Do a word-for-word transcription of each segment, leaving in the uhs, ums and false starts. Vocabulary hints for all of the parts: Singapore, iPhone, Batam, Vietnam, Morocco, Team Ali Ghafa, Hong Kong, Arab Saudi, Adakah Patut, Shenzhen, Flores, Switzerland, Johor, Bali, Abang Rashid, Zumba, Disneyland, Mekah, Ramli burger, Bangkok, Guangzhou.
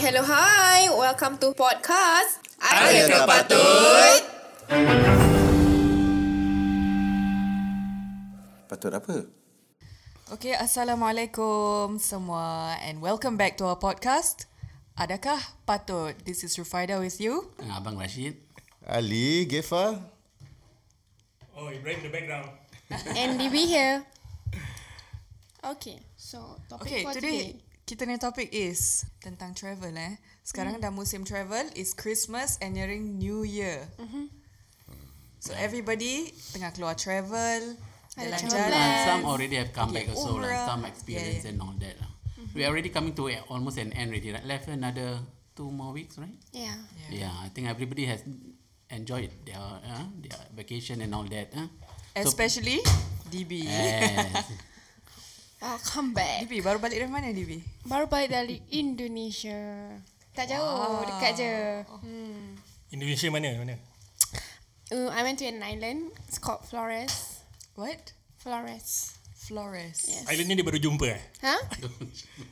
hello, hi. Welcome to podcast Adakah Patut. Patut apa? Okay, assalamualaikum semua and welcome back to our podcast Adakah Patut. This is Rufaida with you. Abang Rashid. Ali Ghafa. Oh, you break the background. And we here. Okay, so topic okay, for today, today. Kita ni topik is tentang travel eh. Sekarang mm. dah musim travel, is Christmas and nearing New Year. Mm-hmm. So everybody tengah keluar travel, jalan-jalan. Some already have come yeah, back also, like some experience yeah, yeah. and all that. Mm-hmm. We are already coming to a, almost an end already, right? Left another two more weeks, right? Yeah. Yeah, yeah, I think everybody has enjoyed their uh, their vacation and all that. Uh. Especially so, D B. Yes. Oh, come back. D B, baru balik dari mana D B? Baru balik dari Indonesia. Tak jauh, wow. dekat je. Hmm. Indonesia mana? Mana? Uh, I went to an island. It's called Flores. What? Flores. Flores. Yes. Island ni dia baru jumpa eh? Ha?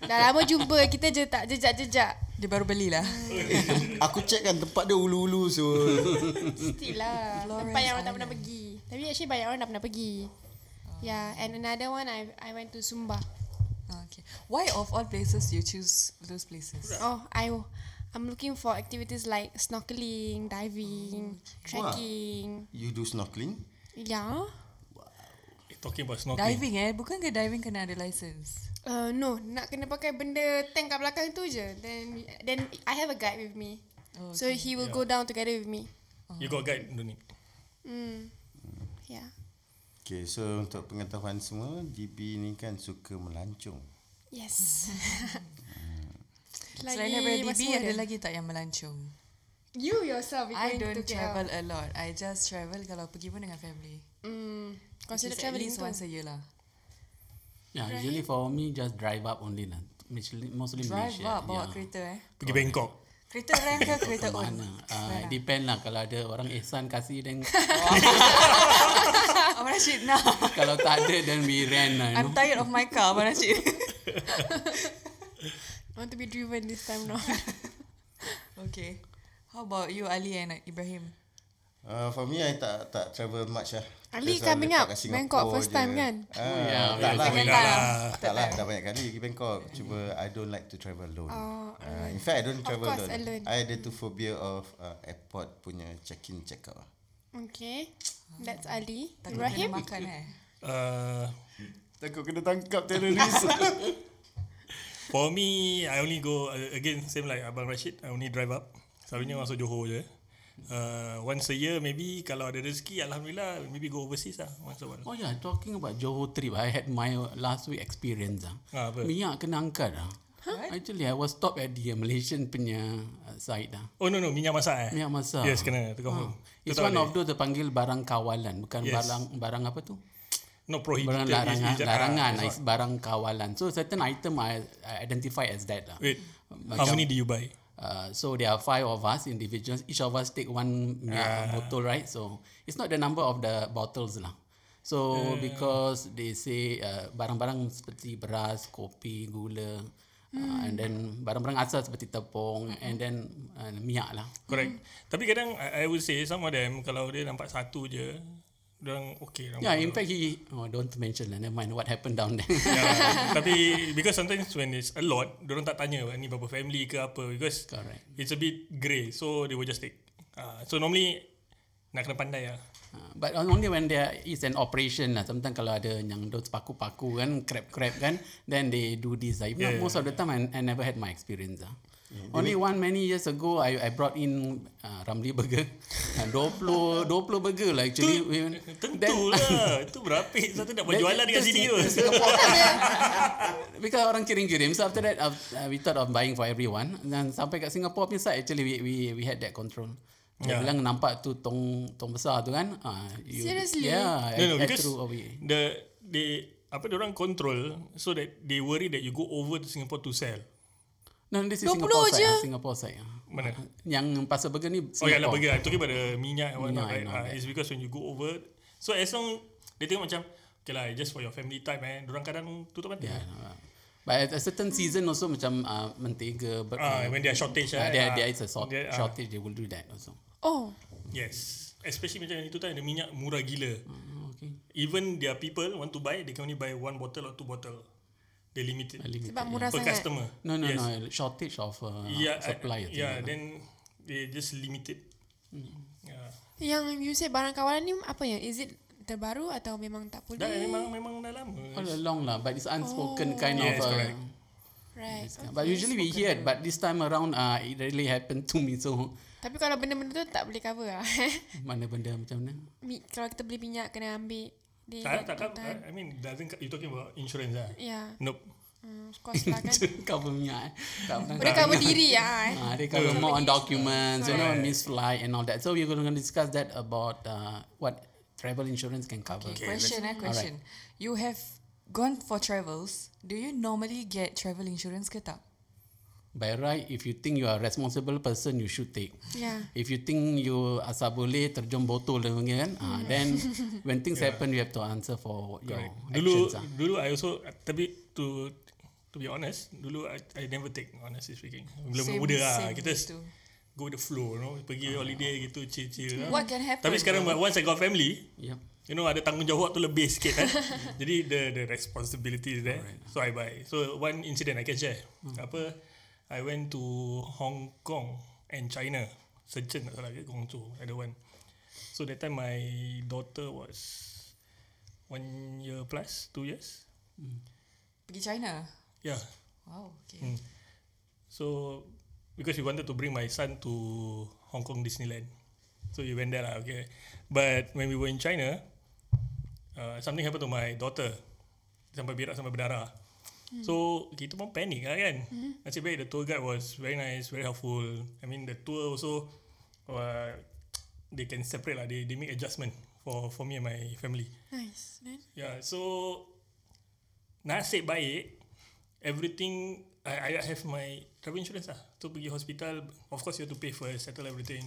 Dah lama jumpa. Kita je tak jejak-jejak. Dia baru belilah. Hmm. Aku check kan tempat dia ulu-ulu. So. Still lah. Flores tempat yang orang tak pernah pergi. Tapi actually banyak orang dah pernah pergi. Yeah, and another one I I went to Zumba. Okay. Why of all places you choose those places? Oh, I I'm looking for activities like snorkeling, diving, trekking. Wow. You do snorkeling? Yeah. Wow. Talking about snorkeling. Diving eh, bukan ke diving kena ada license? Uh no, nak kena pakai benda tank kat belakang tu je. Then then I have a guide with me. Oh, okay. So he will yeah. go down together with me. Uh-huh. You got guide, don't need. Mm. Yeah. Okay, so untuk pengetahuan semua, D B ni kan suka melancong. Yes. hmm. Selain dari D B, ada lagi tak yang melancong? You yourself, I don't travel a lot. I just travel kalau pergi pun dengan family. Mm, consider travelling once a year lah. Yeah, right. Usually for me just drive up only lah. Mostly drive Malaysia. Drive up, bawa yeah. kereta eh. Pergi Bangkok. Kereta rent ke kereta on? Uh, depend lah. Kalau ada orang ihsan kasih dan Abang Rashid nak. Kalau tak ada then we rent lah. I'm know? tired of my car, Abang Rashid. I want to be driven this time now. Okay. How about you, Ali and Ibrahim? Uh, for me, I tak tak travel much lah. Ali coming up Bangkok first time je. kan? Uh, oh, yeah, tak lah, tak lah, tak lah. Dah banyak kali pergi Bangkok. Cuma I don't like to travel alone. Oh, uh, in fact, I don't travel alone. alone. I ada tu phobia of uh, airport punya check-in, check-out. Okay, that's Ali. Takut Rahim? Kena makan eh? Uh, Takut kena tangkap teroris. For me, I only go, uh, again, same like Abang Rashid. I only drive up. Selalunya hmm. masuk Johor je. Uh, once a year maybe. Kalau ada rezeki, alhamdulillah, maybe go overseas lah once a while. Oh yeah, talking about Johor trip, I had my last week experience lah. ah, Minyak kena angkat lah. huh? Actually I was stopped at the Malaysian punya side lah. Oh no no, minyak masak eh? Minyak masak. Yes, kena ah. It's one of those dipanggil barang kawalan. Bukan yes. barang barang apa tu, no prohibited, larangan, larangan ah, is barang kawalan. So certain item I identify as that lah. Wait, Macam, how many do you buy? Uh, so there are five of us individuals. Each of us take one uh, bottle, right? So it's not the number of the bottles lah. So uh, because they say uh, barang-barang seperti beras, kopi, gula, hmm. uh, and then barang-barang asal seperti tepung, hmm. and then uh, minyak lah. Correct. Hmm. Tapi kadang I, I would say some of them kalau dia nampak satu je, dorang okay. Yeah, in fact he oh, don't mention lah. Never mind what happened down there. Yeah, tapi because sometimes when it's a lot, dorang tak tanya ni berapa family ke apa, because correct. It's a bit grey, so they will just take. Uh, so normally nak kena pandai lah. Uh, but only when there is an operation lah. Sometimes kalau ada yang dos paku-paku kan, crab-crab kan, then they do this lah. Yeah, most yeah, of the time I, I never had my experience lah. Yeah, only one many years ago, I I brought in uh, Ramli burger, doplo doplo burger lah actually. Tentulah, itu berapa? Satu nak berjualan dekat sini tu. Because orang kirim-kirim. So after that, uh, we thought of buying for everyone. Dan sampai kat Singapore punya side, actually we we we had that control. Dia yeah. bilang nampak tu tong tong besar tu kan. Uh, you, Seriously? Yeah, no, no, I, I threw away. The the apa? Orang control so that they worry that you go over to Singapore to sell. No, this is Singapore side, ah, Singapore side. Mana? Yang pasal burger ni Singapore. Oh, ialah burger. Itu dia pada minyak. minyak right? uh, It's because when you go over, so as long dia tengok macam okay lah, just for your family time eh. Diorang kadang tutup mata. Yeah, no, But at a certain season also macam uh, mentega. But uh, uh, when there are shortage, uh, there, uh, there is a sort, there, uh, shortage. They will do that also. Oh. Yes. Especially macam itu tadi, minyak murah gila. Mm, okay. Even there are people want to buy, they can only buy one bottle or two bottle. They limited. limited Sebab murah yeah. per sangat. Customer. No, no, yes. no. Shortage of uh, yeah, supply. Uh, yeah. Then they just limited. Mm. Yeah. Yang you say barang kawalan ni apa ya? Is it terbaru atau memang tak boleh? Dah, memang memang dah lama. All along lah, but it's unspoken oh. kind yes, of. Uh, right. Okay. But usually we hear it, but this time around, uh, it really happened to me so. Tapi kalau benda-benda tu tak boleh cover lah. Mana benda macam mana? Mi, kalau kita beli minyak kena ambil. Tak, tak cover. I mean, doesn't you talking about insurance lah? Yeah. Nope. Hmm, cost lah kan. Cover minyak. Mereka cover diri ah. Ah, they cover more on documents, you know, missed flight and all that. So we're going to discuss that about uh, what travel insurance can cover. Okay, question, eh, question. Alright. You have gone for travels. Do you normally get travel insurance ke tak? By right, if you think you are a responsible person, you should take. Yeah. If you think you asal boleh terjun botol dan kan, mm. ah, then when things yeah. happen, you have to answer for your Correct. actions. Dulu, ah. dulu I also, tapi to to be honest, dulu I, I never take, honestly speaking. Belum muda lah, kita too. go with the flow, you know, pergi oh, holiday oh. gitu, chill-chill. What lah. can happen? Tapi sekarang yeah. once I got family, yeah. you know, ada tanggungjawab tu lebih sikit. eh. Jadi the the responsibility is there. Alright. So I buy. So one incident I can share. Hmm. Apa? I went to Hong Kong and China. Shenzhen tak salah ke Guangzhou, either one. So that time my daughter was one year plus, two years. Mm. Pergi China? Yeah. Wow, okay. Mm. So, because we wanted to bring my son to Hong Kong Disneyland. So we went there lah, okay. But when we were in China, uh, something happened to my daughter. Sampai berak, sampai berdarah. Mm. So kita pun panik lah kan. Mm-hmm. Nasib baik the tour guide was very nice, very helpful. I mean the tour also uh, they can separate lah. They they make adjustment for for me and my family. Nice, nice. Yeah, so nasib baik everything. I I have my travel insurance lah. So pergi hospital, of course you have to pay first, settle everything.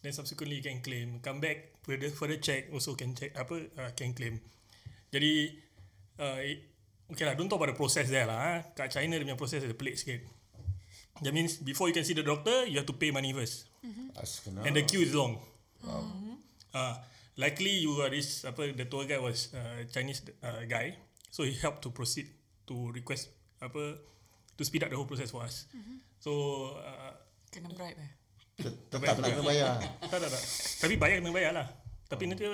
Then subsequently you can claim. Come back further further check also can check apa uh, can claim. Jadi uh, it, okay lah, don't talk about the process there lah. Kat China dia punya process dia pelik sikit. That means before you can see the doctor, you have to pay money first. Mm-hmm. And the queue is long. Wow. Mm-hmm. Uh, likely you are this, apa, the tour guide was uh, Chinese uh, guy. So he helped to proceed to request, apa, to speed up the whole process for us. Mm-hmm. So, uh, kena bribe eh? Tetap nak kena bayar. Tak, tak, tak. Tapi bayar kena bayar lah. Tapi nanti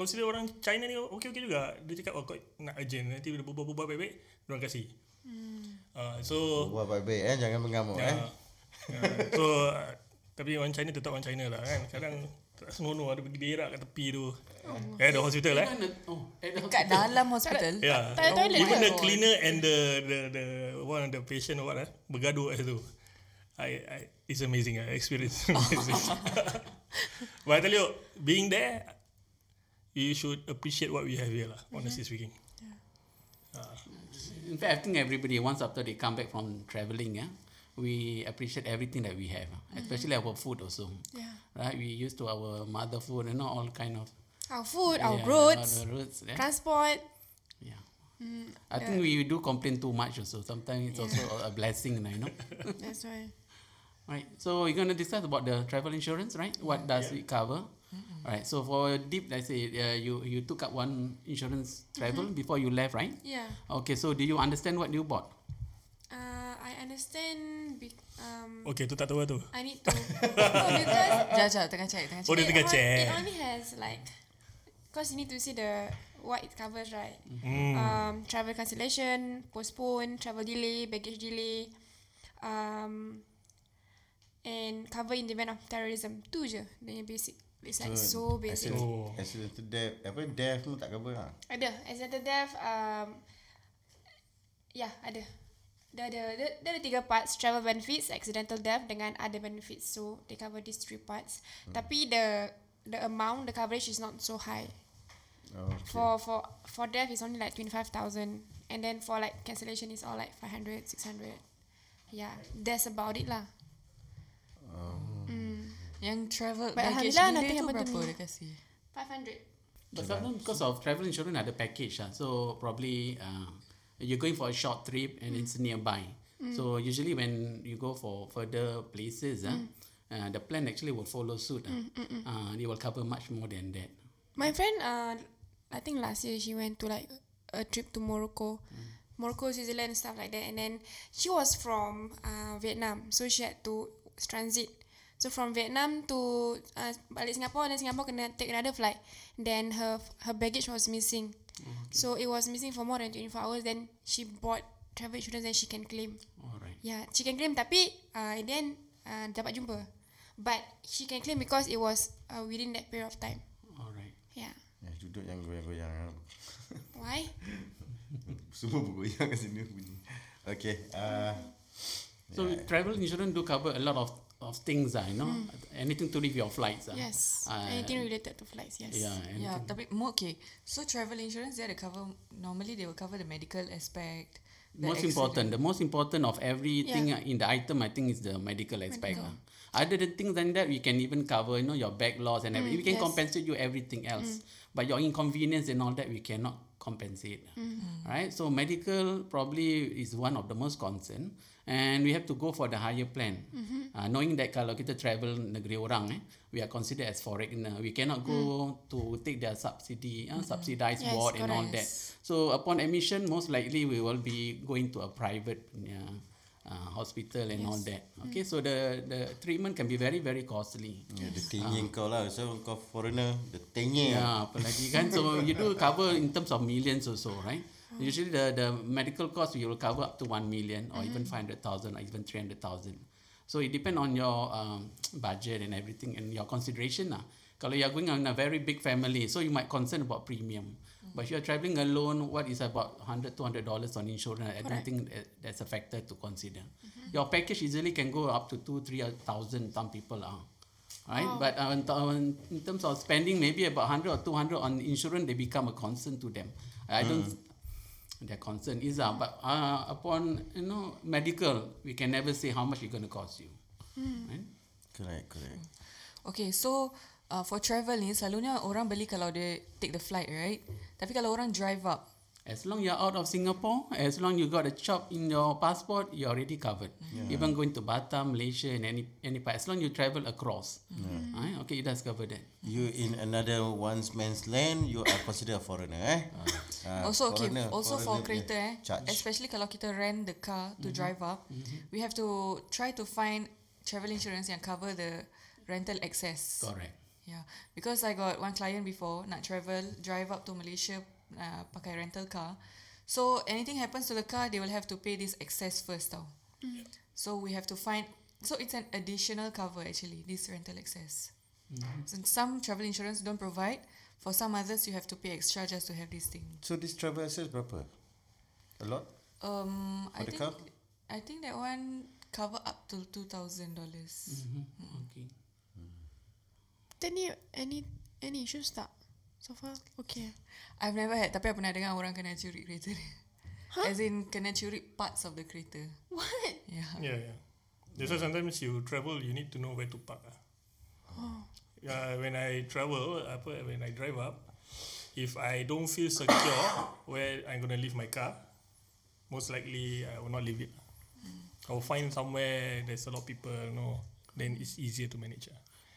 consider orang China ni okey-okey juga. Dia cakap, oh, kau nak urgent. Nanti bila berbual-bual baik-baik, diorang kasih. Hmm. Uh, so, berbual baik-baik eh, jangan mengamuk uh, eh. Uh, so, uh, tapi orang China tetap orang China lah kan. Kadang tak senonoh ada pergi berak kat tepi tu. Oh. Eh, the hospital eh. Oh, dekat dalam hospital. Yeah. Tak ada toilet. Even the cleaner and the the the one of the patient or what eh, bergaduh kat situ. I, I, it's amazing. I experience amazing. But I tell you, being there, you should appreciate what we have here lah, honestly speaking. Yeah. Uh. In fact, I think everybody, once after they come back from travelling, yeah, we appreciate everything that we have, mm-hmm. especially our food also. Yeah. Right? We used to our mother food and you know, all kind of... Our food, yeah, our roads, roads yeah. transport. Yeah. Mm, I yeah. think we do complain too much also. Sometimes it's yeah. also a blessing, you know. That's right. Right. So you're going to discuss about the travel insurance, right? What does yeah. it cover? Mm-hmm. Alright, so for deep, let's say uh, you you took up one insurance travel mm-hmm. before you left, right? Yeah. Okay, so do you understand what you bought? Uh, I understand. Be- um, okay, tu tak tahu tu. I need to. Oh, because jajah tengah check, tengah check. Oh, dia tengah check. It only has like, cause you need to see the what it covers, right? Mm. Um, travel cancellation, postpone, travel delay, baggage delay, um, and cover in the event of terrorism. Tu je, dia basic. It's like so, so basic. Oh. Accidental death, apa death tu tak cover lah. Ada accidental death. Um, ya yeah, ada. Dia ada dia, dia ada tiga parts: travel benefits, accidental death dengan other benefits. So they cover these three parts. Hmm. Tapi the the amount, the coverage is not so high. Oh, okay. For for for death is only like twenty five thousand, and then for like cancellation is all like five hundred, six hundred. Yeah, that's about it lah. Oh. Mm. Yang travel but baggage delay tu berapa dia kasih? five hundred. But because of travel insurance ada package lah. So probably uh, you're going for a short trip and mm. it's nearby. Mm. So usually when you go for further places, mm. uh, uh, the plan actually will follow suit. Uh. Mm, mm, mm. Uh, it will cover much more than that. My friend, uh, I think last year she went to like a trip to Morocco. Mm. Morocco, Switzerland, stuff like that. And then she was from uh, Vietnam. So she had to transit. So from Vietnam to uh, balik Singapore, and then Singapore kena take another flight. Then her her baggage was missing. Okay. So it was missing for more than twenty-four hours. Then she bought travel insurance and she can claim. Alright. Yeah, she can claim tapi uh, and then uh, dapat jumpa. But she can claim because it was uh, within that period of time. Alright. Yeah. Ya, duduk yang goyang-goyang. Why? Semua bergoyang kat sini bunyi. Okay. Uh, so yeah. Travel insurance do cover a lot of of things, I uh, you know. Mm. Anything to do with your flights. Uh. Yes. Uh, anything related to flights, yes. Yeah, anything. Yeah, tapi okay. So travel insurance, they cover, normally they will cover the medical aspect. The most accident. important, the most important of everything yeah. in the item, I think, is the medical aspect. Medical. Uh. Other than things than that, we can even cover, you know, your back loss and mm, everything. We can yes. compensate you everything else. Mm. But your inconvenience and all that, we cannot compensate. Mm-hmm. Right? So medical probably is one of the most concern. And we have to go for the higher plan. Mm-hmm. Uh, knowing that kalau kita travel negeri orang, eh, we are considered as foreigner. We cannot go mm. to take their subsidy, uh, mm-hmm. subsidized yes, board and all that. So upon admission, most likely we will be going to a private uh, Uh, hospital and yes. all that. Okay, mm. so the the treatment can be very very costly. Yeah, yes. The tengeng uh, kau lah, so kau foreigner, the tengeng. Yeah, apalagi kan, so you do cover in terms of millions or so, right? Mm. Usually the the medical cost you will cover up to one million or mm-hmm. even five hundred thousand or even three hundred thousand. So it depend on your um, budget and everything and your consideration lah. Kalau you are going on a very big family, so you might concern about premium. But if you're traveling alone, what is about one hundred dollars, two hundred dollars on insurance? I Correct. don't think that's a factor to consider. Mm-hmm. Your package easily can go up to two thousand, three thousand, some people are. Right? Oh. But uh, in, th- in terms of spending, maybe about one hundred or two hundred on insurance, they become a concern to them. I don't... Mm. Their concern is... Uh, but uh, upon, you know, medical, we can never say how much it's going to cost you. Mm. Right? Correct, correct. Okay, so... Uh, for travel ni selalunya orang beli kalau dia take the flight, right? Tapi kalau orang drive up, as long you're out of Singapore, as long you got a chop in your passport, you're already covered. Yeah. Even going to Batam, Malaysia and any any part, as long you travel across, yeah. uh, okay, it does cover that. You in another one man's land, you are considered a foreigner, eh? Uh, also, okay, foreigner, also foreigner for creator, eh? Charge. Especially kalau kita rent the car to mm-hmm. drive up, mm-hmm. we have to try to find travel insurance yang cover the rental excess. Correct. Yeah, because I got one client before nak travel, drive up to Malaysia uh, pakai rental car. So anything happens to the car, they will have to pay this excess first tau. Mm. So we have to find, so it's an additional cover actually, this rental excess. Mm-hmm. So some travel insurance don't provide, for some others you have to pay extra just to have this thing. So this travel excess berapa? A lot? Um, I think car? I think that one cover up to two thousand dollars. Mm-hmm. Okay. Any any any issues tak? So far okay. I've never had, tapi I pernah dengar orang kena curi kereta. Huh? As in kena curi parts of the kereta. What? Yeah. Yeah, yeah. That's why sometimes you travel, you need to know where to park. Oh. Uh, when I travel, apa, when I drive up, if I don't feel secure where I'm gonna leave my car, most likely I will not leave it. Mm. I will find somewhere there's a lot of people, you know, then it's easier to manage.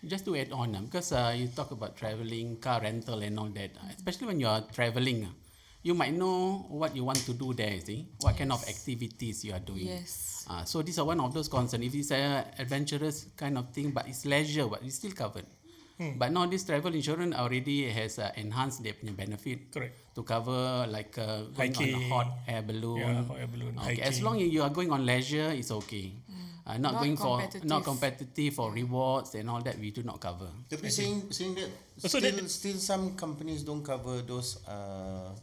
Just to add on, uh, because uh, you talk about traveling, car rental and all that, uh, especially when you are traveling, uh, you might know what you want to do there, see? What yes. kind of activities you are doing. Yes. Uh, so these are one of those concerns. If it's an uh, adventurous kind of thing, but it's leisure, but it's still covered. Hmm. But now this travel insurance already has uh, enhanced their benefit. Correct. To cover like uh, going hiking, on a hot air balloon. Yeah, hot air balloon. Okay. As long as you are going on leisure, it's okay. Mm. Uh, not, not going for not competitive for rewards and all that, we do not cover. Tapi saying saying that still, that still some companies don't cover those uh,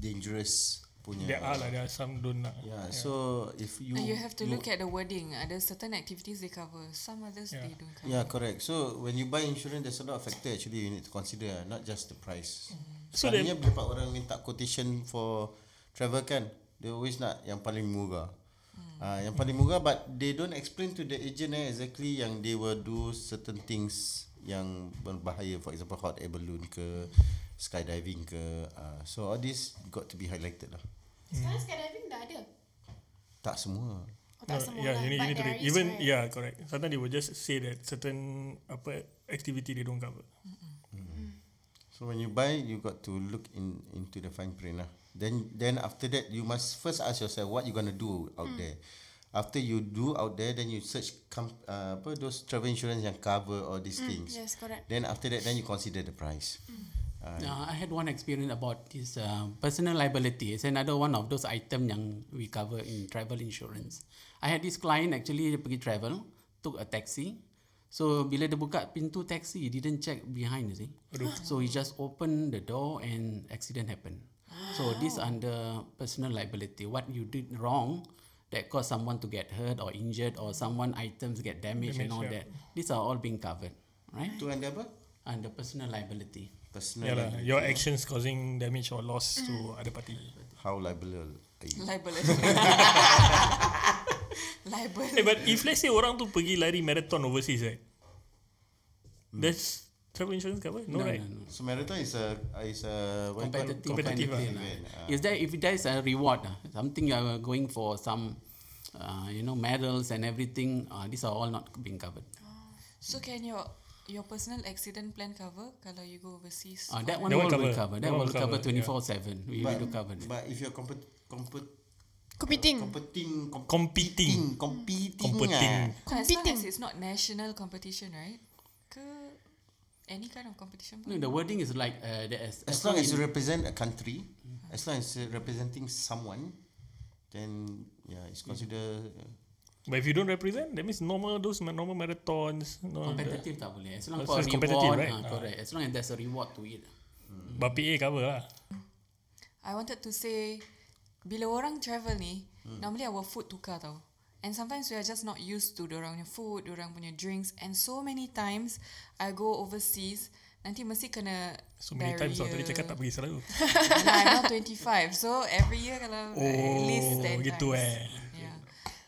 dangerous punya. There are lah, there are some don't lah. Yeah, yeah. So if you and you have to you look at the wording. Ada certain activities they cover, some others yeah. they don't cover. Yeah, correct. So when you buy insurance, there's a lot of factor actually you need to consider, not just the price. Mm. So dia beberapa orang minta quotation for travel kan, they always nak yang paling murah. Uh, yang paling murah, but they don't explain to the agent eh, exactly yang they will do certain things yang berbahaya, for example hot air balloon ke skydiving ke, uh, so all this got to be highlighted lah. Sekarang skydiving dah ada? Tak semua. Oh, tak semua. Yeah, you need, you need to read. Even right? Yeah, correct. Sometimes they will just say that certain apa activity they don't cover. Mm-hmm. Mm. So when you buy, you got to look in into the fine print lah. Then then after that, you must first ask yourself what you gonna do out mm. there. After you do out there, then you search com- uh, apa those travel insurance yang cover all these mm, things. Yes, correct. Then after that, then you consider the price. Mm. Uh, uh, I had one experience about this uh, personal liability. It's another one of those item yang we cover in travel insurance. I had this client actually dia pergi travel, took a taxi. So bila dia buka pintu taxi, he didn't check behind, you see. So he just opened the door and accident happened. So this under personal liability. What you did wrong that caused someone to get hurt or injured or someone items get damaged Damage, and all yeah. that. These are all being covered, right? To under apa? Under personal liability. Personal yeah, your actions causing damage or loss mm. to other party. How liable are you? Liable. Liable. Hey, but if let's say orang tu pergi lari marathon overseas, right? Mm. That's travel insurance cover? No, no right? No, no. So marathon is a is a competitive, competitive, competitive event. Uh. Is there if there is a reward, uh, something you are going for some, uh, you know, medals and everything. Uh, these are all not being covered. Oh. So can your Your personal accident plan cover kalau you go overseas? Ah, that one will cover. cover. That will cover twenty-four seven. We will cover that. But if you're compet, compet, competing, competing, competing, competing, competing, competing, it's not national competition, right? Ke any kind of competition? No, the wording is like uh, as, as long as you represent a country, mm-hmm. as long as you're representing someone, then yeah, it's considered. Uh, But if you don't represent, that means normal those normal marathons. No, competitive tak boleh. As long as there's a reward, right? uh, correct. As long as there's a reward to it. Hmm. But P A cover lah. I wanted to say, bila orang travel ni, hmm. normally our food tukar tau. And sometimes we are just not used to dorang punya food, dorang punya drinks. And so many times, I go overseas, nanti mesti kena so many barrier. Times tau, tadi cakap tak pergi selalu. Nah, I'm twenty-five. So every year kalau oh, at least ten gitu times. Eh.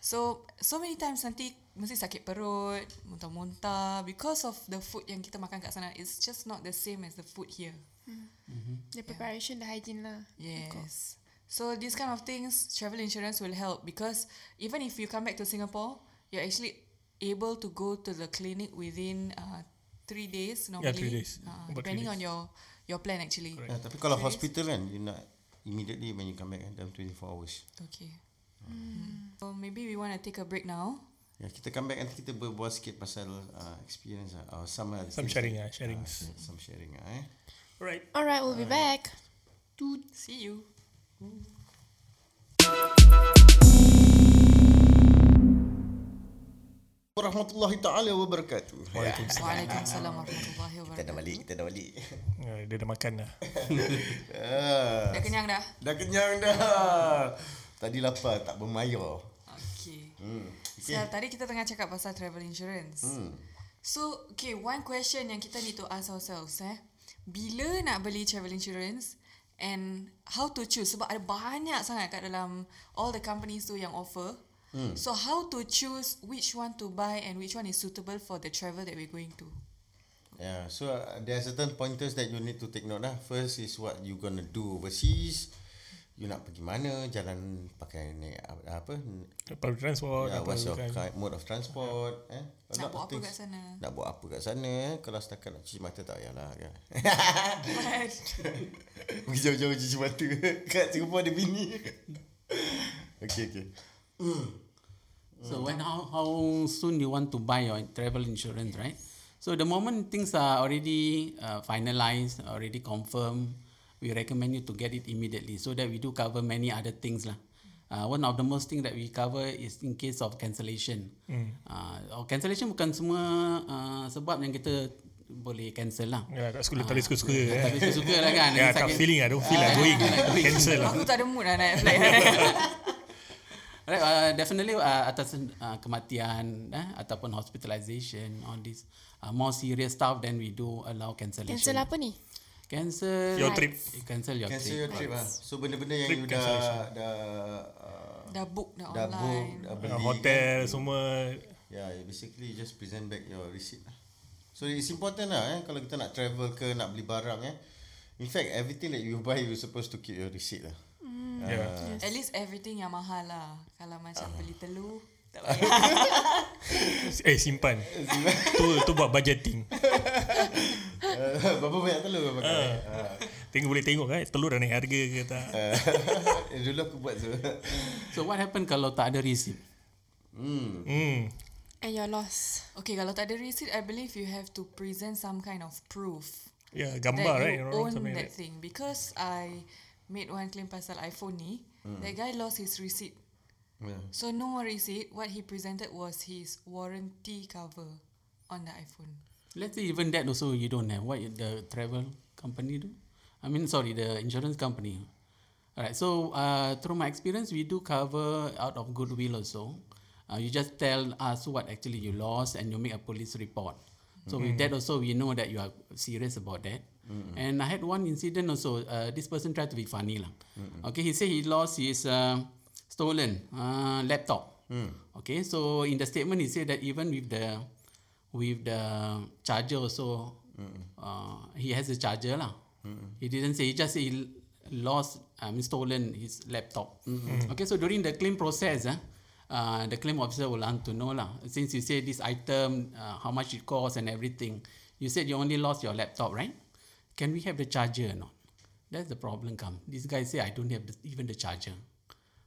So, so many times nanti mesti sakit perut, muntah-muntah because of the food yang kita makan kat sana. It's just not the same as the food here. Hmm. Mm-hmm. The preparation, yeah. The hygiene lah. Yes. So, these kind of things, travel insurance will help because even if you come back to Singapore, you're actually able to go to the clinic within uh, three days normally. Yeah, three days. Uh, depending three days. on your your plan actually. Yeah, tapi kalau hospital kan, you nak immediately when you come back dalam twenty-four hours. Okay. Hmm. So maybe we want to take a break now. Ya, yeah, kita come back nanti kita berbual sikit pasal uh, experience uh, some uh, some sharing ah, uh, sharing uh, some sharing ah. Uh, eh. Alright. Alright, we'll All be right. back. To see you. Mm. Warahmatullahi taala wabarakatuh. Waalaikumsalam. Waalaikumsalam warahmatullahi wabarakatuh. Kita dah balik, kita dah balik. Ya, dia dah makan dah. uh, dah kenyang dah. Dah kenyang dah. Tadi lapar, tak bermayar. Okay. Hmm. Okay. So, tadi kita tengah cakap pasal travel insurance. Hmm. So, okay, one question yang kita need to ask ourselves. Eh. Bila nak beli travel insurance and how to choose? Sebab ada banyak sangat kat dalam all the companies tu yang offer. Hmm. So, how to choose which one to buy and which one is suitable for the travel that we're going to? Yeah, so uh, there are certain pointers that you need to take note lah. First is what you gonna do overseas. You nak pergi mana, jalan pakai naik apa? Public transport. Yeah, what's your mode of transport? Eh? Nak buat apa kat sana? Nak buat apa kat sana? Kalau setakat nak cuci mata tak payahlah kan? Pergi jauh-jauh cuci mata. Kat Singapore ada bini. Okay, okay. So when how, how soon you want to buy your travel insurance, right? So the moment things are already uh, finalized, already confirmed, we recommend you to get it immediately so that we do cover many other things lah. Uh, one of the most thing that we cover is in case of cancellation. Mm. Uh, cancellation bukan semua uh, sebab yang kita boleh cancel lah. Ya, tak suka, tak suka-suka. Tak suka-suka lah kan. Ya, tak feeling lah, don't feel lah going. Cancel lah. Aku tak ada mood lah naik flight. Right, uh, definitely uh, atas uh, kematian eh, ataupun hospitalisation, all this uh, more serious stuff then we do allow cancellation. Cancel apa ni? Cancel your trip. Cancel your cancel trip. Your trip ah. So benda-benda yang trip you dah dah, uh, dah book dah, dah online. Book, dah beli hotel kan, semua. Yeah, basically just present back your receipt. So it's important lah eh, kalau kita nak travel ke nak beli barang eh. In fact everything that you buy you supposed to keep your receipt lah. Mm. Mm. Yeah. Yes. At least everything yang mahal lah. Kalau macam uh. beli telur tak payah. Eh simpan. Tu tu buat budgeting. Berapa banyak telur kau pakai? Uh. Uh. Tengok, boleh tengok kan telur dah naik harga ke tak. Uh. Dulu aku buat tu. So what happen kalau tak ada receipt? Hmm. Hmm. And you're lost. Okay, kalau tak ada receipt, I believe you have to present some kind of proof. Yeah, gambar, that right? You own that, that thing. Because I made one claim pasal iPhone ni, mm. that guy lost his receipt. Yeah. So no receipt. What he presented was his warranty cover on the iPhone. Let's say even that also you don't have. What the travel company do? I mean, sorry, the insurance company. Alright, so uh, through my experience, we do cover out of goodwill also. Uh, you just tell us what actually you lost and you make a police report. So mm-hmm. with that also, we know that you are serious about that. Mm-hmm. And I had one incident also. Uh, this person tried to be funny lah. Mm-hmm. Okay, he said he lost his uh, stolen uh, laptop. Mm. Okay, so in the statement he said that even with the with the charger also, mm-hmm. uh, he has a charger lah. Mm-hmm. He didn't say. He just said he lost, I mean, stolen his laptop. Mm-hmm. Okay, so during the claim process, ah. Uh, Uh, the claim officer will want to know lah. Since you say this item, uh, how much it costs and everything. You said you only lost your laptop, right? Can we have the charger or not? That's the problem come. This guy say I don't have the, even the charger.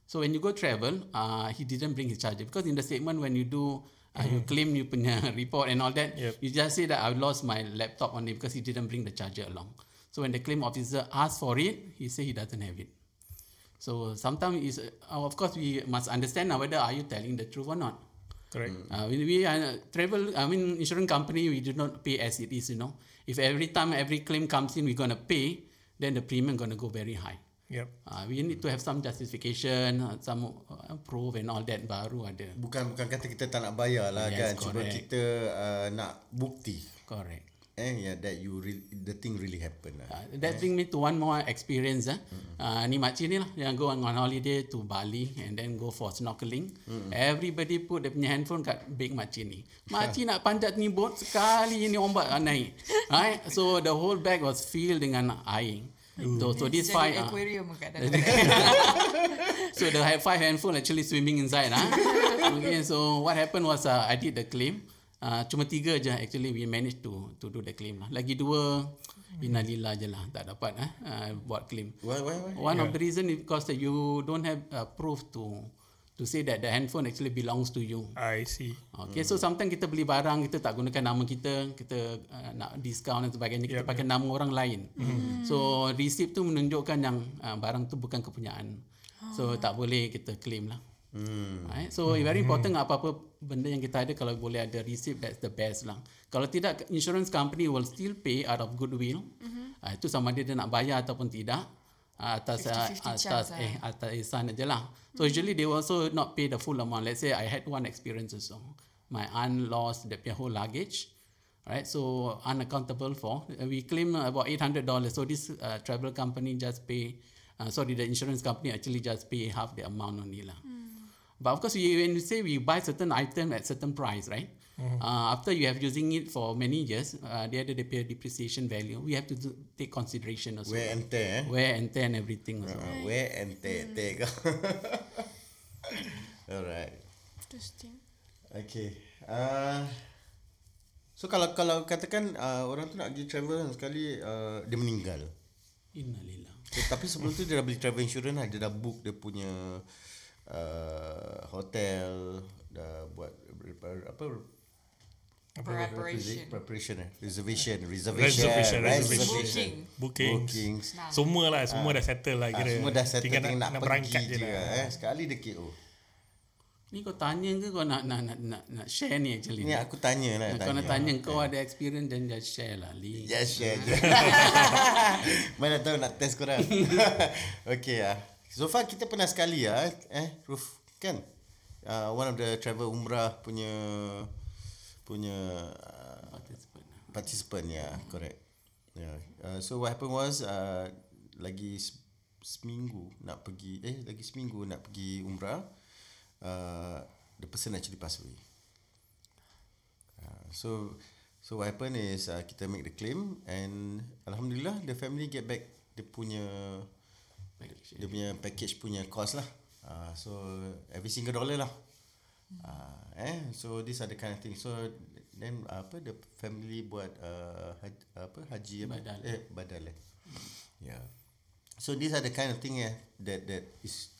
So when you go travel, uh, he didn't bring his charger. Because in the statement when you do, uh, mm-hmm. you claim you punya report and all that, yep. you just say that I lost my laptop only because he didn't bring the charger along. So when the claim officer asks for it, he say he doesn't have it. So sometimes is uh, of course we must understand whether are you telling the truth or not. Correct. Uh, we we uh, travel. I mean, insurance company we do not pay as it is. You know, if every time every claim comes in, we're gonna pay, then the premium gonna go very high. Yep. Uh, we need to have some justification, some uh, proof and all that baru ada. Bukan bukan kata kita tak nak bayar lah, yes, kan? Correct. Cuma kita uh, nak bukti. Correct. Eh, yeah, that you re- the thing really happened. Uh, that eh. bring me to one more experience. Ah, eh. mm-hmm. uh, ni makcik ni lah yang go on holiday to Bali and then go for snorkeling. Mm-hmm. Everybody put dia punya handphone kat beg makcik ni. Makcik nak panjat ni bot sekali ni ombak naik. Right, so the whole bag was filled dengan air. Mm. So, so this five uh, aquarium kat dalam. So the five handphone actually swimming inside. Ah, okay. So what happened was uh, I did the claim. Uh, cuma tiga je actually we managed to to do the claim lah. Lagi dua hmm. innalillah je lah tak dapat eh uh, buat claim. Why, why, why? One yeah. of the reason is because that you don't have uh, proof to to say that the handphone actually belongs to you. I see. Okay, hmm. so sometimes kita beli barang kita tak gunakan nama kita, kita uh, nak discount dan sebagainya, kita yep. pakai nama orang lain. Hmm. So receipt tu menunjukkan yang uh, barang tu bukan kepunyaan. So tak boleh kita claim lah. Hmm. Right? So hmm. very important apa-apa benda yang kita ada kalau boleh ada receipt, that's the best lah. Kalau tidak insurance company will still pay out of goodwill. Mm-hmm. Uh, itu sama ada dia nak bayar ataupun tidak uh, atas fifty fifty uh, atas lah. eh atas ihsan aja lah. So mm-hmm. usually they also not pay the full amount. Let's say I had one experience also. My aunt lost the whole luggage. Right, so unaccountable for. Uh, we claim about eight hundred dollars. So this uh, travel company just pay. Uh, sorry, the insurance company actually just pay half the amount only lah. Mm. But of course, we, when you say we buy certain item at certain price, right? Mm-hmm. Uh, after you have using it for many years, uh, they have the depreciation value. We have to do, take consideration also. Wear and tear. Wear and tear and everything also. Uh, wear and tear. Mm. Take. Alright. Interesting. Okay. Uh, so kalau kalau katakan uh, orang tu nak pergi travel sekali, uh, dia meninggal. Innalillah. So, tapi sebelum tu dia dah beli travel insurance, dia dah book dia punya Uh, hotel, dah buat apa preparation preparation eh? reservation reservation reservation, reservation. reservation. Booking bookings nah. semua lah semua ha. dah settle lah kira ha, semua dah settle tinggal nak, nak pergi je lah, lah eh. Sekali dia K O. Ni kau tanya ke kau nak nak nak nak, nak share ni actually ni aku tanya lah kau nak tanya kau ada experience dan just share lah Lee. just share je mana tahu nak test korang. Okay lah. So far kita pernah sekali ya, eh, Ruf kan, uh, one of the travel umrah punya punya uh, participant, participant ya, yeah, correct. Yeah. Uh, so what happened was uh, lagi seminggu nak pergi, eh lagi seminggu nak pergi umrah, uh, the person actually passed away. Uh, so so what happened is uh, kita make the claim and alhamdulillah the family get back dia punya package, dia punya package punya cost lah. Uh, so every single dollar lah. Uh, eh so these are the kind of thing. So then apa the family buat uh, haj, apa haji badal eh badal eh. Yeah. So these are the kind of thing eh that that is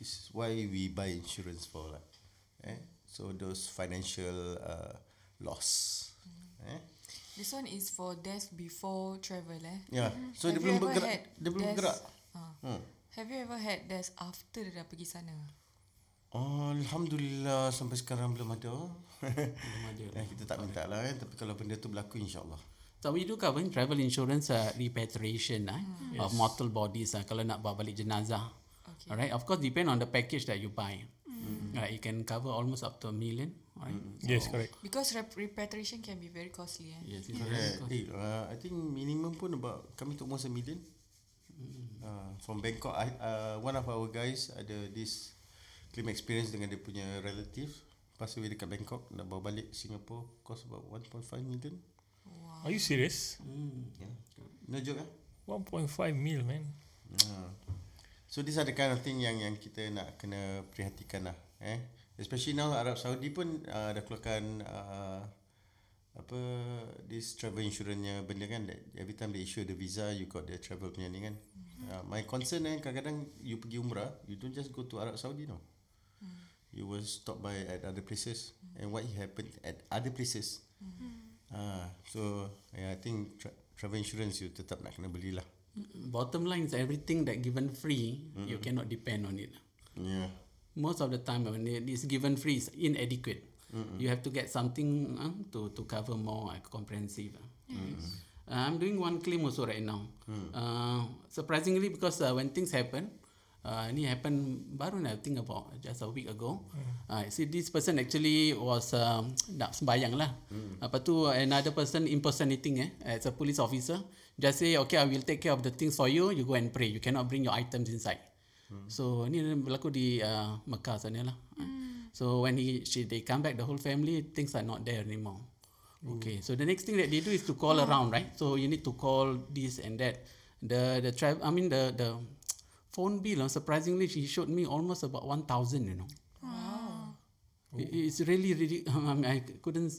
is why we buy insurance for lah. Eh so those financial uh, loss. Mm. Eh this one is for death before travel eh. Yeah. Mm-hmm. So dia belum bergerak, dia belum bergerak. Uh, hmm. Have you ever had death after dia dah pergi sana? Oh, Alhamdulillah sampai sekarang belum ada. Belum ada. Nah, kita tak minta lah kan. Tapi kalau benda tu berlaku, insyaAllah. So we do cover travel insurance uh, repatriation uh, hmm. yes. of mortal bodies uh, kalau nak bawa balik jenazah. Okay. Alright, of course depend on the package that you buy. Mm. Alright, you can cover almost up to a million. Right? Mm. Yes, so, correct. Because rep- repatriation can be very costly. Eh? Yes, it's yeah. very costly. Eh, uh, I think minimum pun about kami tu almost a million. Mm. Uh, from Bangkok, I, uh, one of our guys ada this claim experience dengan dia punya relative pass away dekat Bangkok, nak bawa balik Singapore cost about one point five million. Wow. Are you serious? Mm, yeah. No joke ah. one point five mil man. Yeah. So these are the kind of thing yang yang kita nak kena perhatikan lah eh. Especially now Arab Saudi pun uh, dah keluarkan uh, apa this travel insurance-nya benda kan, that every time they issue the visa you got the travel punya ni kan. Mm-hmm. Uh, my concern eh kadang-kadang you pergi umrah, you don't just go to Arab Saudi no. You were stopped by at other places, mm-hmm. and what happened at other places. Mm-hmm. Ah, so yeah, I think tra- travel insurance you tetap nak kena belilah. Bottom line is everything that given free, mm-hmm. you cannot depend on it. Yeah. Most of the time when it is given free, it's inadequate. Mm-hmm. You have to get something uh, to to cover more uh, comprehensive. Uh. Yes. Mm-hmm. Uh, I'm doing one claim also right now. Mm. Uh, surprisingly, because uh, when things happen. Uh, ini happen baru nak think about just a week ago. I mm. uh, see this person actually was um, nak sembayang lah. Mm. Lepas tu another person impersonating eh as a police officer. Just say okay, I will take care of the things for you. You go and pray. You cannot bring your items inside. Mm. So ni berlaku di uh, Mekah sana lah. Mm. So when he she they come back, the whole family things are not there anymore. Mm. Okay. So the next thing that they do is to call oh. around, right? So you need to call this and that. The the tribe. I mean the the phone bill, surprisingly, she showed me almost about one thousand, you know. Wow. It, it's really, really, I, mean, I couldn't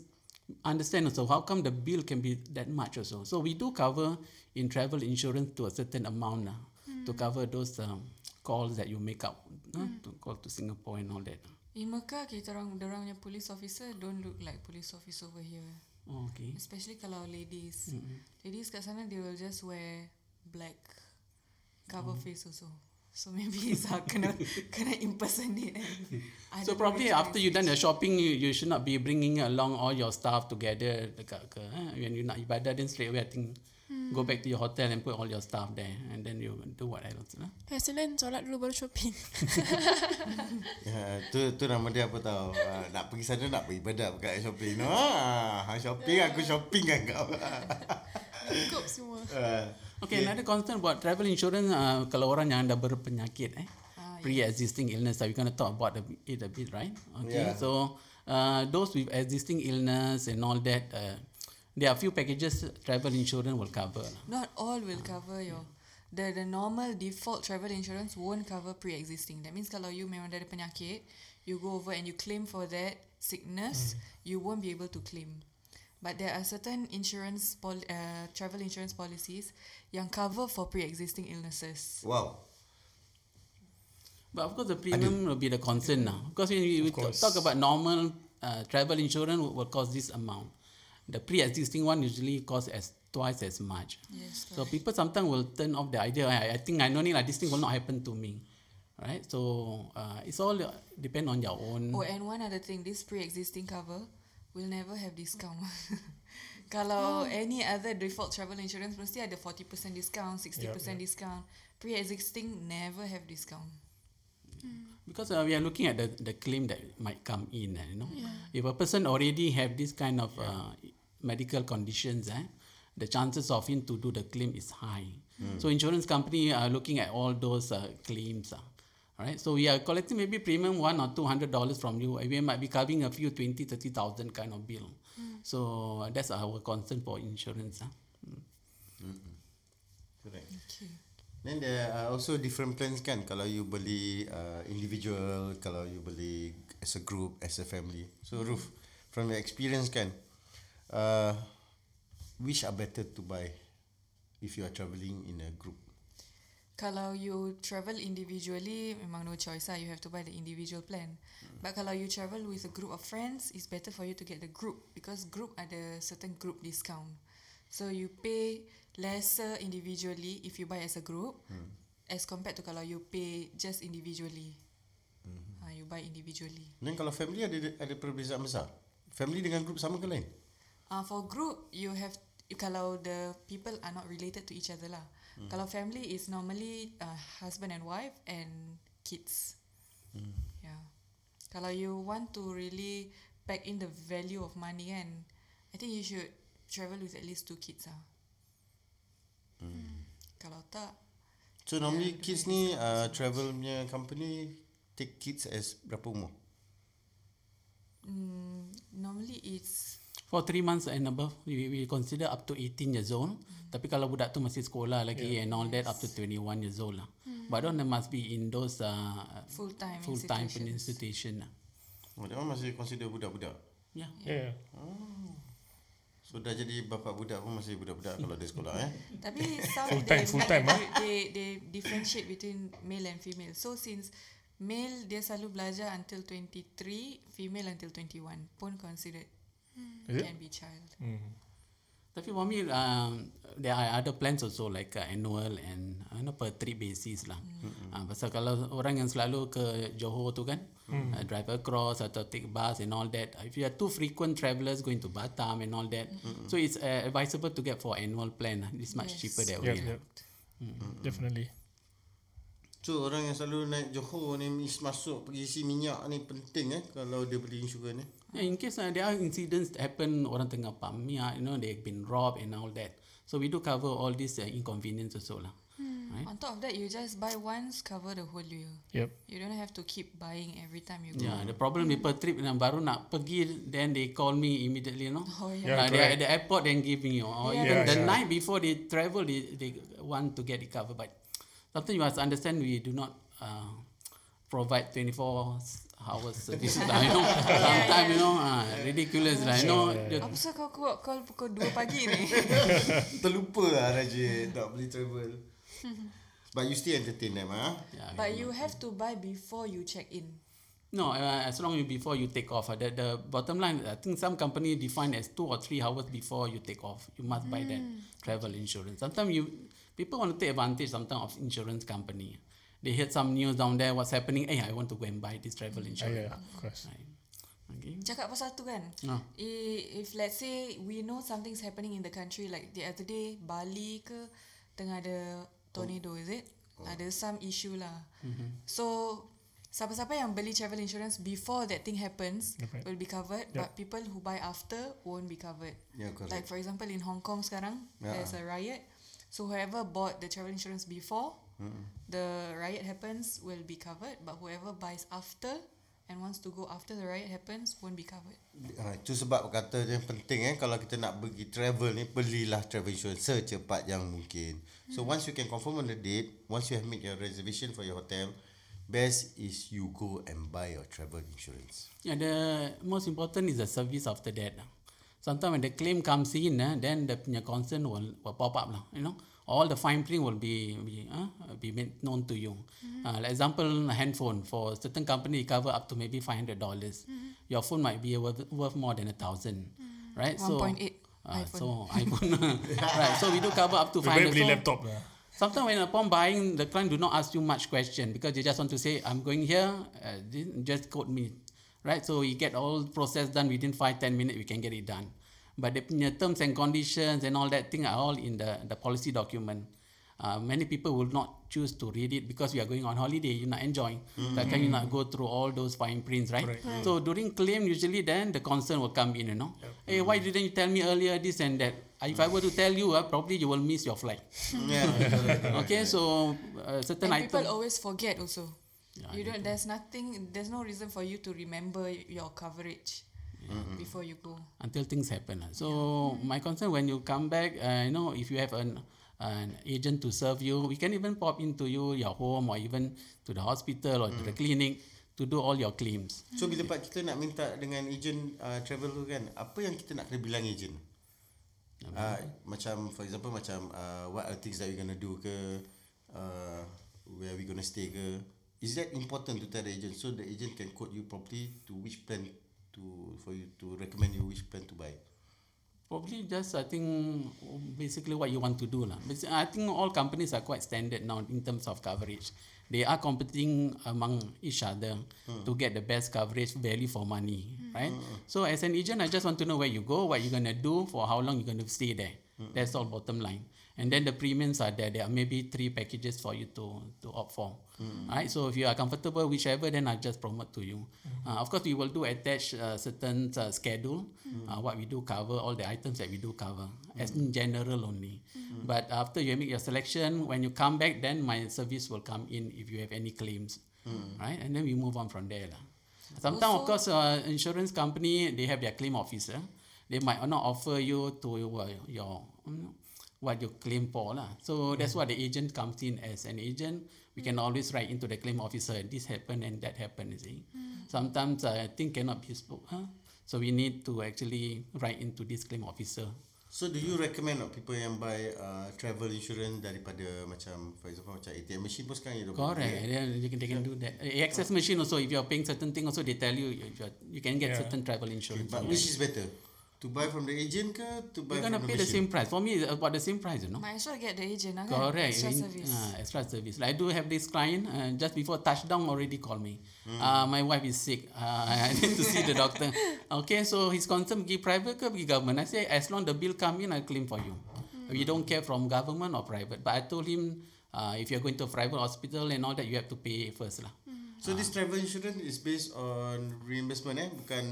understand also how come the bill can be that much also. So we do cover in travel insurance to a certain amount uh, mm. to cover those um, calls that you make up, uh, mm. to call to Singapore and all that. In Mekah, kita orang, dorang punya police officer don't look like police officer over here. Oh, okay. Especially kalau ladies. Mm-hmm. Ladies kat sana, they will just wear black cover mm. face also. So maybe it's kena kena impersonate. So probably after you done your shopping, you, you should not be bringing along all your stuff together dekat ke, eh? When you nak ibadah, then straight away I think mm. go back to your hotel and put all your stuff there, and then you do what I want lah. Excellent, solat dulu baru shopping. Ya, tu tu nama dia apa tau. Uh, nak pergi sana nak beribadah bukan shopping. No. Ha, shopping aku shopping kan kau. Cukup semua. Uh, Okay, yeah. Another concern about travel insurance, uh, kalau orang yang dah berpenyakit, eh, ah, pre-existing yeah. illness, so we're going to talk about it a bit, right? Okay, yeah. So uh, those with existing illness and all that, uh, there are few packages travel insurance will cover. Not all will uh, cover your, yeah. the the normal default travel insurance won't cover pre-existing. That means kalau you memang ada penyakit, you go over and you claim for that sickness, mm. you won't be able to claim. But there are certain insurance pol- uh, travel insurance policies yang cover for pre-existing illnesses. Wow. But of course the premium will be the concern now. Because when we, we course. talk about normal uh, travel insurance will, will cost this amount. The pre-existing one usually costs as twice as much. Yes, so people sometimes will turn off the idea. I, I think I know it, like this thing will not happen to me. Right? So uh, it's all uh, depend on your own. Oh, and one other thing, this pre-existing cover will never have discount. Kalau hmm. any other default travel insurance mesti ada forty percent discount, sixty percent yep, yep. discount. Pre-existing never have discount. Hmm. Because uh, we are looking at the the claim that might come in, uh, you know. Yeah. If a person already have this kind of yeah. uh, medical conditions, eh, the chances of him to do the claim is high. Hmm. So insurance company are looking at all those uh, claims. Uh. Alright, so we are collecting maybe premium one or two hundred dollars from you. We might be covering a few twenty, thirty thousand kind of bill. Mm. So that's our concern for insurance. Huh? Mm. Correct. Okay. Then there are also different plans kan. Kalau you beli uh, individual, kalau you beli as a group, as a family. So Ruf, from your experience kan, uh, which are better to buy if you are travelling in a group? Kalau you travel individually, memang no choice lah, you have to buy the individual plan. hmm. But kalau you travel with a group of friends, it's better for you to get the group, because group ada certain group discount. So you pay lesser individually if you buy as a group, hmm. as compared to kalau you pay just individually. hmm. ha, You buy individually. Then kalau family ada ada perbezaan besar? Family dengan group sama ke lain? Uh, for group you have, kalau the people are not related to each other lah. hmm. Kalau family is normally uh, husband and wife and kids. hmm. Yeah. Kalau you want to really pack in the value of money kan, I think you should travel with at least two kids ah. Hmm. Kalau tak, so normally yeah, kids ni uh, travel punya company take kids as berapa umur? Hmm, normally it's for three months and above. We, we consider up to eighteen years old. Hmm. Tapi kalau budak tu masih sekolah lagi, yeah, and all yes. that up to twenty-one years old lah. Hmm. But on they must be in those uh, full time full time institution lah. Oh, dia masih consider budak-budak. Ya. Yeah. Yeah. Oh. So dah jadi bapa budak pun masih budak-budak kalau di sekolah eh. Tapi some full time, they, full time, they, huh? they they differentiate between male and female. So since male dia selalu belajar until twenty-three, female until twenty-one pun considered hmm. can be child. Hmm. Tapi for me um, there are other plans also like uh, annual and uh, per trip basis lah. Hmm. Uh, pasal kalau orang yang selalu ke Johor tu kan, Mm. Uh, drive across atau take bus and all that. If you are too frequent travellers going to Batam and all that, mm-hmm. so it's uh, advisable to get for annual plan. It's much yes. cheaper that way. Yep, yep. Mm. Definitely. So orang yang selalu naik Johor ni masuk pergi isi minyak ni penting eh, kalau dia beli insurans ni. Yeah, in case uh, there are incidents happen, orang tengah pump minyak, you know, they've been robbed and all that. So we do cover all these uh, inconvenience also lah. Right. On top of that, you just buy once, cover the whole year. Yep. You don't have to keep buying every time you go. Yeah, the problem mm. per trip yang baru nak pergi, then they call me immediately, you know. Oh yeah. yeah uh, they are at the airport then give me, or yeah, even yeah, the yeah. night before they travel, they they want to get it covered. But something you must understand, we do not uh, provide twenty-four hours service. Lah, you know, sometimes yeah, yeah. you know, uh, ridiculous lah. You know, apa sah kau kau call pukul two pagi ni? Terlupa lah Raja tak boleh travel. But you still entertain them, huh? Yeah, but you have to buy before you check in. No, uh, as long as before you take off. Uh, the, the bottom line, I think some company define as two or three hours before you take off. You must mm. buy that travel insurance. Sometimes you people want to take advantage sometimes of insurance company. They heard some news down there, what's happening. Hey, I want to go and buy this travel insurance. Oh, yeah, of course. Right. Okay. Cakap pasal tu kan, ah. if let's say we know something's happening in the country, like the other day, Bali ke, tengah ada tornado, is it? Oh. Ada some issue lah. Mm-hmm. So, siapa-siapa yang beli travel insurance before that thing happens okay. will be covered. Yep. But people who buy after won't be covered. Yeah, like for example, in Hong Kong sekarang, yeah. there's a riot. So, whoever bought the travel insurance before mm-hmm. the riot happens will be covered. But whoever buys after and wants to go after the riot happens won't be covered. Ha, itu sebab kata yang penting eh, kalau kita nak pergi travel ni, belilah travel insurance secepat yang mungkin. So once you can confirm on the date, once you have made your reservation for your hotel, best is you go and buy your travel insurance. Yeah, the most important is the service after that. Sometimes when the claim comes in, eh, then the punya concern will, will pop up lah. You know, all the fine print will be be, uh, be made known to you. Mm-hmm. Uh, like example, handphone for certain company cover up to maybe five hundred dollars. Mm-hmm. Your phone might be worth, worth more than a thousand, mm-hmm. right? One point so, eight. Uh, iPhone. So iPhone, right? So we do cover up to five hundred. So laptop. Sometimes when upon buying, the client do not ask you much question because they just want to say, "I'm going here. Uh, just quote me," right? So you get all process done within five ten minutes. We can get it done. But the punya terms and conditions and all that thing are all in the the policy document. Uh, many people will not choose to read it because you are going on holiday, you're not enjoying. Mm-hmm. That can you not go through all those fine prints, right? right. Mm. So during claim, usually then the concern will come in, you know. Yep. Hey, why didn't you tell me earlier this and that? If I were to tell you, uh, probably you will miss your flight. yeah. okay, so uh, certain and people item. always forget also. Yeah, you don't. There's nothing. There's no reason for you to remember your coverage. Mm-hmm. Before you go, until things happen. So yeah. my concern when you come back, uh, you know, if you have an an agent to serve you. We can even pop into you, your home, or even to the hospital or mm. to the clinic to do all your claims. So bila part kita nak minta dengan agent uh, travel tu kan, apa yang kita nak kena bilang agent? Okay. Uh, macam for example macam uh, what are things that we gonna do ke, uh, where we gonna stay ke. Is that important to tell the agent, so the agent can quote you properly to which plan to for you to recommend you which plan to buy? Probably just I think basically what you want to do lah. I think all companies are quite standard now in terms of coverage. They are competing among each other hmm. to get the best coverage, value for money, hmm. right? Hmm. So as an agent, I just want to know where you go, what you're gonna do, for how long you're gonna stay there. Hmm. That's all bottom line. And then the premiums are there. There are maybe three packages for you to, to opt for. Mm. Right? So if you are comfortable, whichever, then I'll just promote to you. Mm. Uh, of course, we will do attach a uh, certain uh, schedule, mm. uh, what we do cover, all the items that we do cover, mm. as in general only. Mm. But after you make your selection, when you come back, then my service will come in if you have any claims. Mm. Right? And then we move on from there. La. Sometimes, also, of course, uh, insurance company, they have their claim officer. They might not offer you to uh, your... Um, what you claim for lah. So that's why the agent comes in as an agent. We mm. can always write into the claim officer, this happened and that happened, you see. Mm. Sometimes I uh, think cannot be spoke. Huh? So we need to actually write into this claim officer. So do you recommend uh, people yang buy uh, travel insurance daripada macam for example macam A T M machine pun sekarang you don't correct. Yeah, you can, they can do that. A X S machine also, if you are paying certain thing also, they tell you you, you can get yeah. certain travel insurance. Okay, but which is better? To buy from the agent ke? To buy You're going to pay the, the same price. For me, it's about the same price, you know. Might as well get the agent. Okay? Correct. Extra In, service. Uh, extra service. Like, I do have this client, uh, just before touchdown already called me. Mm. Uh, my wife is sick. Uh, I need to see the doctor. Okay, so his concern, pergi private ke pergi government? I say, as long the bill come in, I'll claim for you. Mm. We don't care from government or private. But I told him, uh, if you're going to a private hospital and all that, you have to pay first lah. Mm. So uh, this travel insurance is based on reimbursement, eh? Bukan...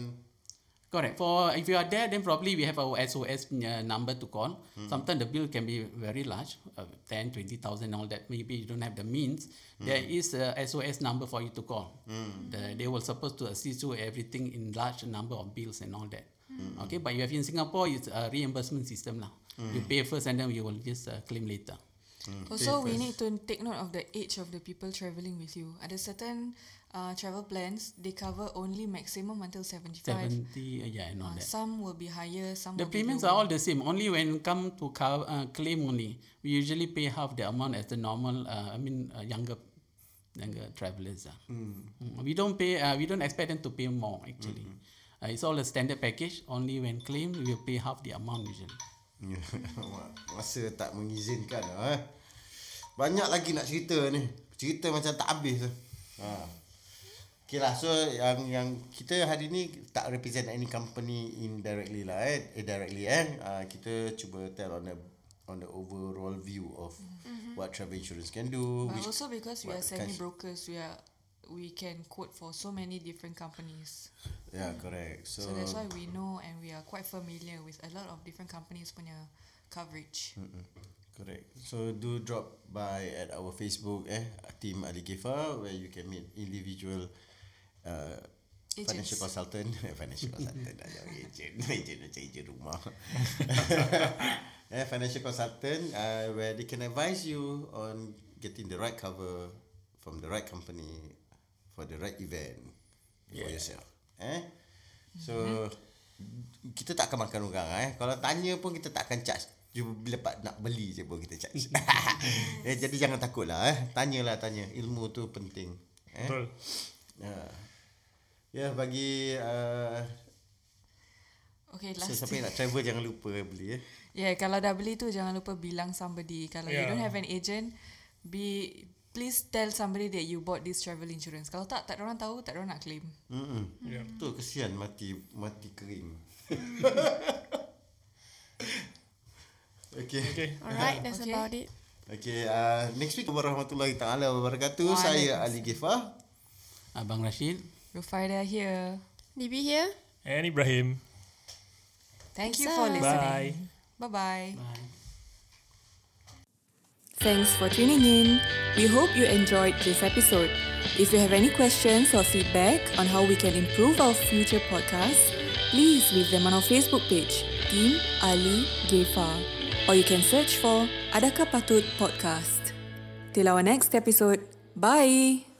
Correct. For if you are there, then probably we have our S O S uh, number to call. Mm. Sometimes the bill can be very large, uh, ten, twenty thousand, all that. Maybe you don't have the means. Mm. There is a S O S number for you to call. Mm. The, they were supposed to assist you everything in large number of bills and all that. Mm. Okay, but you have in Singapore, it's a reimbursement system lah. Mm. You pay first and then you will just uh, claim later. Mm. Also, we need to take note of the age of the people travelling with you. Ada certain Uh, travel plans, they cover only maximum until seventy-five. seventy, uh, yeah, I know uh, that. Some will be higher, some the will be lower. The premiums are all the same. Only when come to co- uh, claim only, we usually pay half the amount as the normal, uh, I mean, uh, younger younger travellers. Uh. Mm. Mm. We don't pay, uh, we don't expect them to pay more, actually. Mm-hmm. Uh, it's all a standard package. Only when claim, we will pay half the amount usually. Masa tak mengizinkan. Eh? Banyak lagi nak cerita ni. Cerita macam tak habis. Eh? Ha. Okay lah, so yang yang kita hari ni tak represent any company indirectly lah eh, eh directly eh. Uh, kita cuba tell on the on the overall view of mm-hmm. what travel insurance can do. But also because we are semi brokers, we are we can quote for so many different companies. Yeah, correct. So, so that's why we know and we are quite familiar with a lot of different companies punya coverage. Mm-hmm. Correct. So do drop by at our Facebook eh Team Ali Ghafa, where you can meet individual uh, financial consultant, financial consultant atau agent, agent macam agent rumah. eh, financial consultant uh, where they can advise you on getting the right cover from the right company for the right event yeah. for yourself. Eh, so mm-hmm. kita tak akan makan orang eh. Kalau tanya pun kita tak akan charge. Bila nak beli je pun kita charge. eh, jadi jangan takutlah eh. Tanyalah tanya. Ilmu tu penting. Eh? Betul. Ya. Ya bagi uh, okay, last so, siapa nak travel jangan lupa beli eh. Yeah, kalau dah beli tu jangan lupa bilang somebody. Kalau yeah. you don't have an agent, be please tell somebody that you bought this travel insurance. Kalau tak tak orang tahu, tak orang nak claim. Hmm. Ya. Yeah. Tu kesian mati mati kering. Okay. Okay. Alright, that's okay. about it. Okay, uh, next week warahmatullahi taala wabarakatuh. Wow, saya Ali Ghafa, Abang Rashid, Rufaida here, Nibi here, and Ibrahim. Thank you for listening. Bye. Bye-bye. Bye. Thanks for tuning in. We hope you enjoyed this episode. If you have any questions or feedback on how we can improve our future podcasts, please leave them on our Facebook page, Team Ali Ghafa. Or you can search for Adakah Patut Podcast. Till our next episode. Bye!